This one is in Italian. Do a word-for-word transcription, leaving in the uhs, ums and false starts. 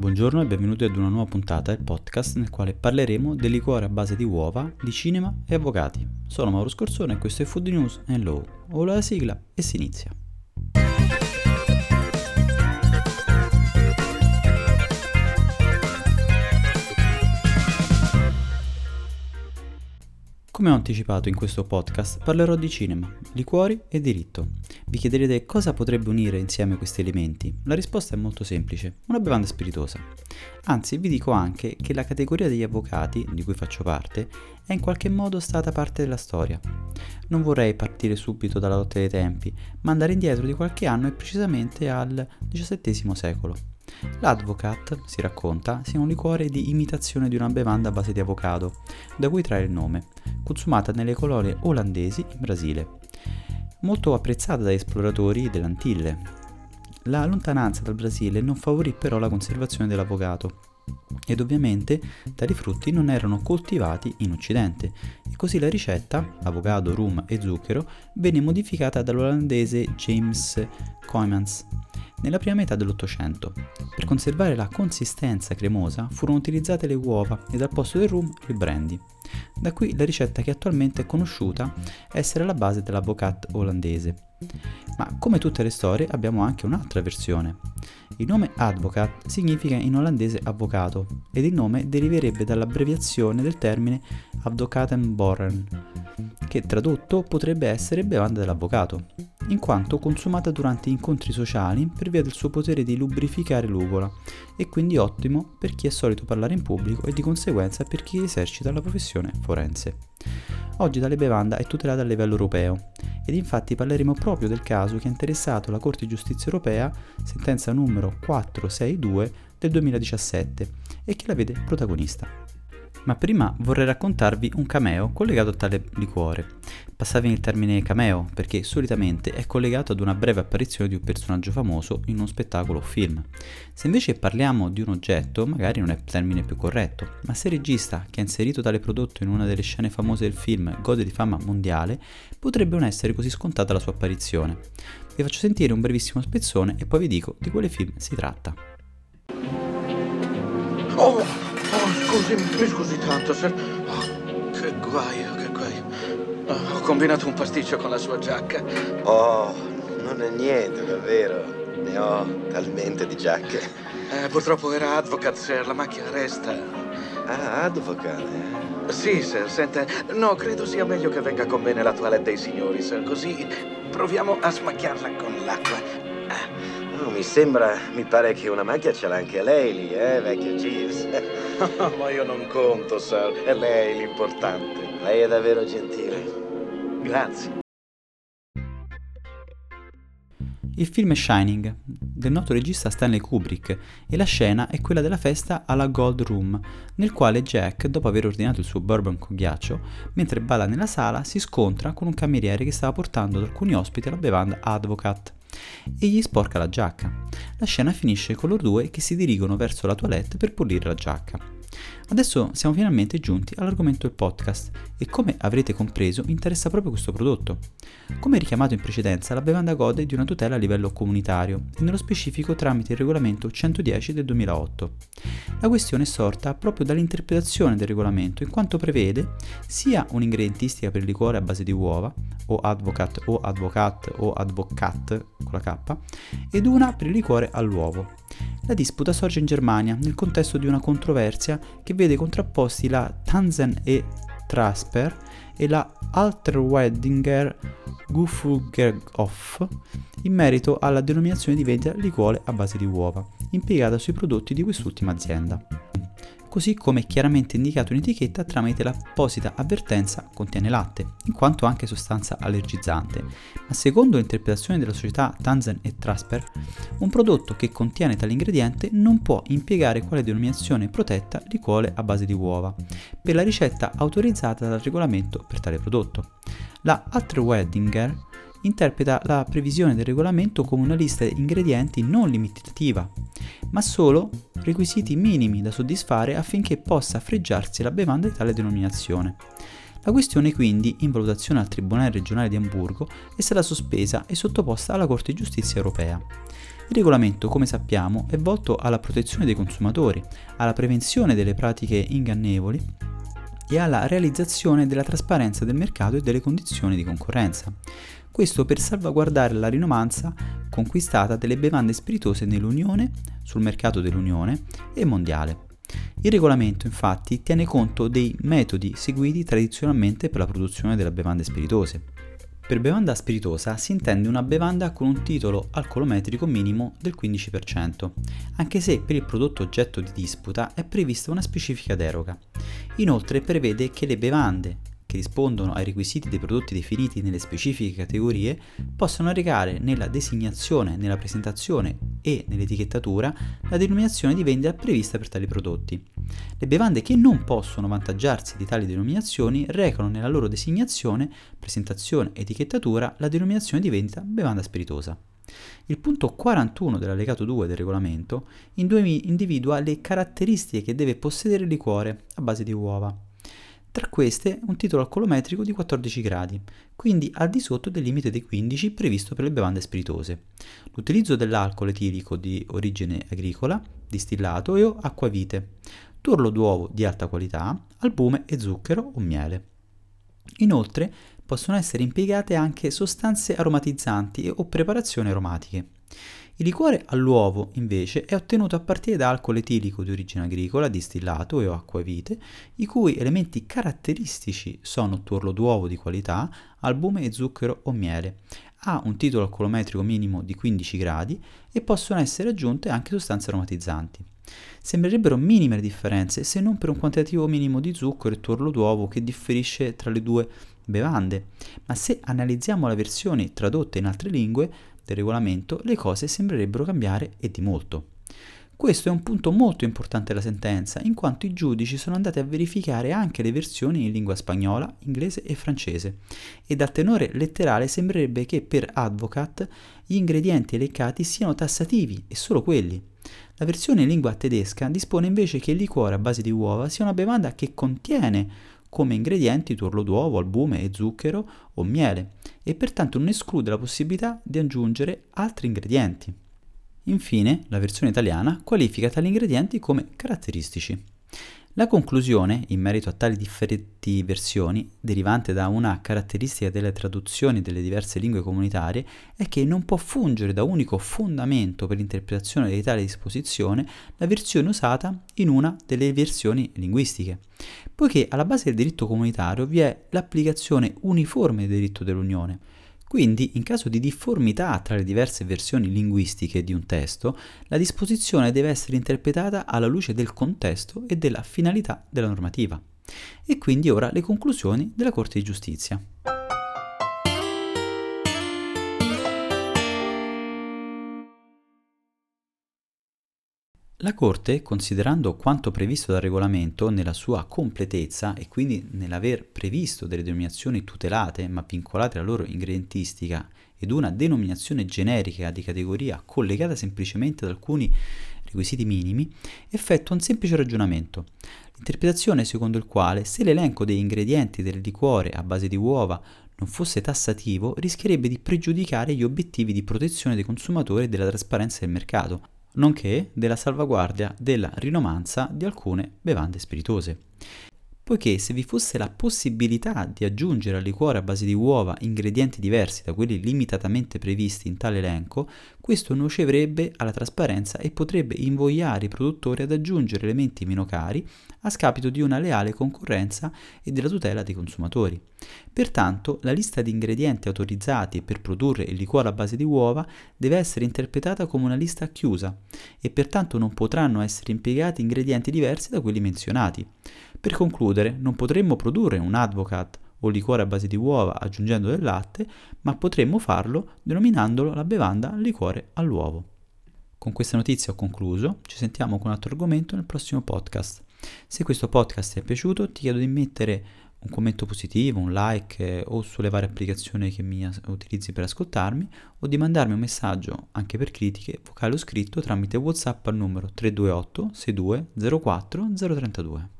Buongiorno e benvenuti ad una nuova puntata del podcast nel quale parleremo del liquore a base di uova, di cinema e avvocati. Sono Mauro Scorsone e questo è Food News and Low. Ora la sigla e si inizia. Come ho anticipato in questo podcast, parlerò di cinema, liquori e diritto. Vi chiederete cosa potrebbe unire insieme questi elementi? La risposta è molto semplice, una bevanda spiritosa. Anzi, vi dico anche che la categoria degli avvocati, di cui faccio parte, è in qualche modo stata parte della storia. Non vorrei partire subito dalla lotta dei tempi, ma andare indietro di qualche anno e precisamente al diciassettesimo secolo. L'advocat, si racconta, sia un liquore di imitazione di una bevanda a base di avocado, da cui trae il nome, consumata nelle colonie olandesi in Brasile, molto apprezzata dagli esploratori delle Antille. La lontananza dal Brasile non favorì però la conservazione dell'avocado, ed ovviamente tali frutti non erano coltivati in Occidente, e così la ricetta, avocado, rum e zucchero, venne modificata dall'olandese James Coimans nella prima metà dell'Ottocento. Per conservare la consistenza cremosa furono utilizzate le uova ed al posto del rum il brandy. Da qui la ricetta che attualmente è conosciuta essere la base dell'avvocat olandese. Ma come tutte le storie abbiamo anche un'altra versione. Il nome advocat significa in olandese avvocato ed il nome deriverebbe dall'abbreviazione del termine advocatenborren, che tradotto potrebbe essere bevanda dell'avvocato, in quanto consumata durante incontri sociali per via del suo potere di lubrificare l'ugola e quindi ottimo per chi è solito parlare in pubblico e di conseguenza per chi esercita la professione forense. Oggi tale bevanda è tutelata a livello europeo ed infatti parleremo proprio del caso che ha interessato la Corte di Giustizia Europea, sentenza numero quattrocentossantadue del duemiladiciassette, e che la vede protagonista. Ma prima vorrei raccontarvi un cameo collegato a tale liquore. Passatevi il termine cameo perché solitamente è collegato ad una breve apparizione di un personaggio famoso in uno spettacolo o film. Se invece parliamo di un oggetto, magari non è il termine più corretto, ma se il regista che ha inserito tale prodotto in una delle scene famose del film gode di fama mondiale, potrebbe non essere così scontata la sua apparizione. Vi faccio sentire un brevissimo spezzone e poi vi dico di quale film si tratta. Oh! Oh, scusi, mi scusi tanto, sir. Oh, che guaio, che guaio. Oh, ho combinato un pasticcio con la sua giacca. Oh, non è niente, davvero. Ne ho talmente di giacche. Eh, purtroppo era advocat, sir, la macchina resta. Ah, advocat? Eh. Sì, sir, sente. No, credo sia meglio che venga con me nella toilette dei signori, sir. Così proviamo a smacchiarla con l'acqua. Ah. Oh, mi sembra, mi pare che una macchia ce l'ha anche lei lì, eh, vecchio Jeeves. Oh, ma io non conto, sir, è lei l'importante. Lei è davvero gentile. Grazie. Il film è Shining, del noto regista Stanley Kubrick, e la scena è quella della festa alla Gold Room, nel quale Jack, dopo aver ordinato il suo bourbon con ghiaccio, mentre balla nella sala, si scontra con un cameriere che stava portando ad alcuni ospiti la bevanda Advocat e gli sporca la giacca. La scena finisce con loro due che si dirigono verso la toilette per pulire la giacca. Adesso siamo finalmente giunti all'argomento del podcast e, come avrete compreso, interessa proprio questo prodotto. Come richiamato in precedenza, la bevanda gode di una tutela a livello comunitario e nello specifico tramite il regolamento centodieci del duemilaotto. La questione è sorta proprio dall'interpretazione del regolamento, in quanto prevede sia un'ingredientistica per il liquore a base di uova, o advocat o advocat o advocat con la K, ed una per il liquore all'uovo. La disputa sorge in Germania nel contesto di una controversia che vede contrapposti la Tanzen e Trasper e la Altenweddinger Geflügelhof in merito alla denominazione di vendita liquore a base di uova impiegata sui prodotti di quest'ultima azienda, così come è chiaramente indicato in etichetta tramite l'apposita avvertenza contiene latte, in quanto anche sostanza allergizzante. Ma secondo l'interpretazione della società Tanzen e Trasper, un prodotto che contiene tale ingrediente non può impiegare quale denominazione protetta liquore a base di uova, per la ricetta autorizzata dal regolamento per tale prodotto. La Altenweddinger interpreta la previsione del regolamento come una lista di ingredienti non limitativa, ma solo requisiti minimi da soddisfare affinché possa fregiarsi la bevanda di tale denominazione. La questione quindi, in valutazione al Tribunale Regionale di Amburgo, è stata sospesa e sottoposta alla Corte di Giustizia Europea. Il regolamento, come sappiamo, è volto alla protezione dei consumatori, alla prevenzione delle pratiche ingannevoli e alla realizzazione della trasparenza del mercato e delle condizioni di concorrenza. Questo per salvaguardare la rinomanza conquistata delle bevande spiritose nell'Unione, sul mercato dell'Unione e mondiale. Il regolamento, infatti, tiene conto dei metodi seguiti tradizionalmente per la produzione delle bevande spiritose. Per bevanda spiritosa si intende una bevanda con un titolo alcolometrico minimo del quindici per cento, anche se per il prodotto oggetto di disputa è prevista una specifica deroga. Inoltre prevede che le bevande che rispondono ai requisiti dei prodotti definiti nelle specifiche categorie possono recare nella designazione, nella presentazione e nell'etichettatura la denominazione di vendita prevista per tali prodotti. Le bevande che non possono vantaggiarsi di tali denominazioni recano nella loro designazione, presentazione e etichettatura la denominazione di vendita bevanda spiritosa. Il punto quarantuno dell'allegato due del regolamento individua le caratteristiche che deve possedere il liquore a base di uova. Tra queste un titolo alcolometrico di quattordici gradi, quindi al di sotto del limite dei quindici previsto per le bevande spiritose. L'utilizzo dell'alcol etilico di origine agricola, distillato e o acquavite, tuorlo d'uovo di alta qualità, albume e zucchero o miele. Inoltre possono essere impiegate anche sostanze aromatizzanti o preparazioni aromatiche. Il liquore all'uovo, invece, è ottenuto a partire da alcol etilico di origine agricola, distillato e o acquavite, i cui elementi caratteristici sono tuorlo d'uovo di qualità, albume e zucchero o miele. Ha un titolo alcolometrico minimo di quindici gradi e possono essere aggiunte anche sostanze aromatizzanti. Sembrerebbero minime le differenze se non per un quantitativo minimo di zucchero e tuorlo d'uovo che differisce tra le due bevande, ma se analizziamo le versioni tradotte in altre lingue del regolamento, le cose sembrerebbero cambiare e di molto. Questo è un punto molto importante della sentenza, in quanto i giudici sono andati a verificare anche le versioni in lingua spagnola, inglese e francese, e dal tenore letterale sembrerebbe che per Advocat gli ingredienti elencati siano tassativi e solo quelli. La versione in lingua tedesca dispone invece che il liquore a base di uova sia una bevanda che contiene come ingredienti tuorlo d'uovo, albume e zucchero o miele, e pertanto non esclude la possibilità di aggiungere altri ingredienti. Infine, la versione italiana qualifica tali ingredienti come caratteristici. La conclusione, in merito a tali differenti versioni, derivante da una caratteristica delle traduzioni delle diverse lingue comunitarie, è che non può fungere da unico fondamento per l'interpretazione di tale disposizione la versione usata in una delle versioni linguistiche, poiché alla base del diritto comunitario vi è l'applicazione uniforme del diritto dell'Unione. Quindi, in caso di difformità tra le diverse versioni linguistiche di un testo, la disposizione deve essere interpretata alla luce del contesto e della finalità della normativa. E quindi ora le conclusioni della Corte di Giustizia. La Corte, considerando quanto previsto dal regolamento nella sua completezza e quindi nell'aver previsto delle denominazioni tutelate ma vincolate alla loro ingredientistica ed una denominazione generica di categoria collegata semplicemente ad alcuni requisiti minimi, effettua un semplice ragionamento. L'interpretazione secondo il quale se l'elenco degli ingredienti del liquore a base di uova non fosse tassativo rischierebbe di pregiudicare gli obiettivi di protezione dei consumatori e della trasparenza del mercato, nonché della salvaguardia della rinomanza di alcune bevande spiritose. Poiché se vi fosse la possibilità di aggiungere al liquore a base di uova ingredienti diversi da quelli limitatamente previsti in tale elenco, questo nuocerebbe alla trasparenza e potrebbe invogliare i produttori ad aggiungere elementi meno cari a scapito di una leale concorrenza e della tutela dei consumatori. Pertanto, la lista di ingredienti autorizzati per produrre il liquore a base di uova deve essere interpretata come una lista chiusa e pertanto non potranno essere impiegati ingredienti diversi da quelli menzionati. Per concludere, non potremmo produrre un Advocat o liquore a base di uova aggiungendo del latte, ma potremmo farlo denominandolo la bevanda liquore all'uovo. Con questa notizia ho concluso, ci sentiamo con un altro argomento nel prossimo podcast. Se questo podcast ti è piaciuto, ti chiedo di mettere un commento positivo, un like eh, o sulle varie applicazioni che mi as- utilizzi per ascoltarmi, o di mandarmi un messaggio anche per critiche, vocale o scritto tramite WhatsApp al numero tre due otto sei due zero quattro zero tre due.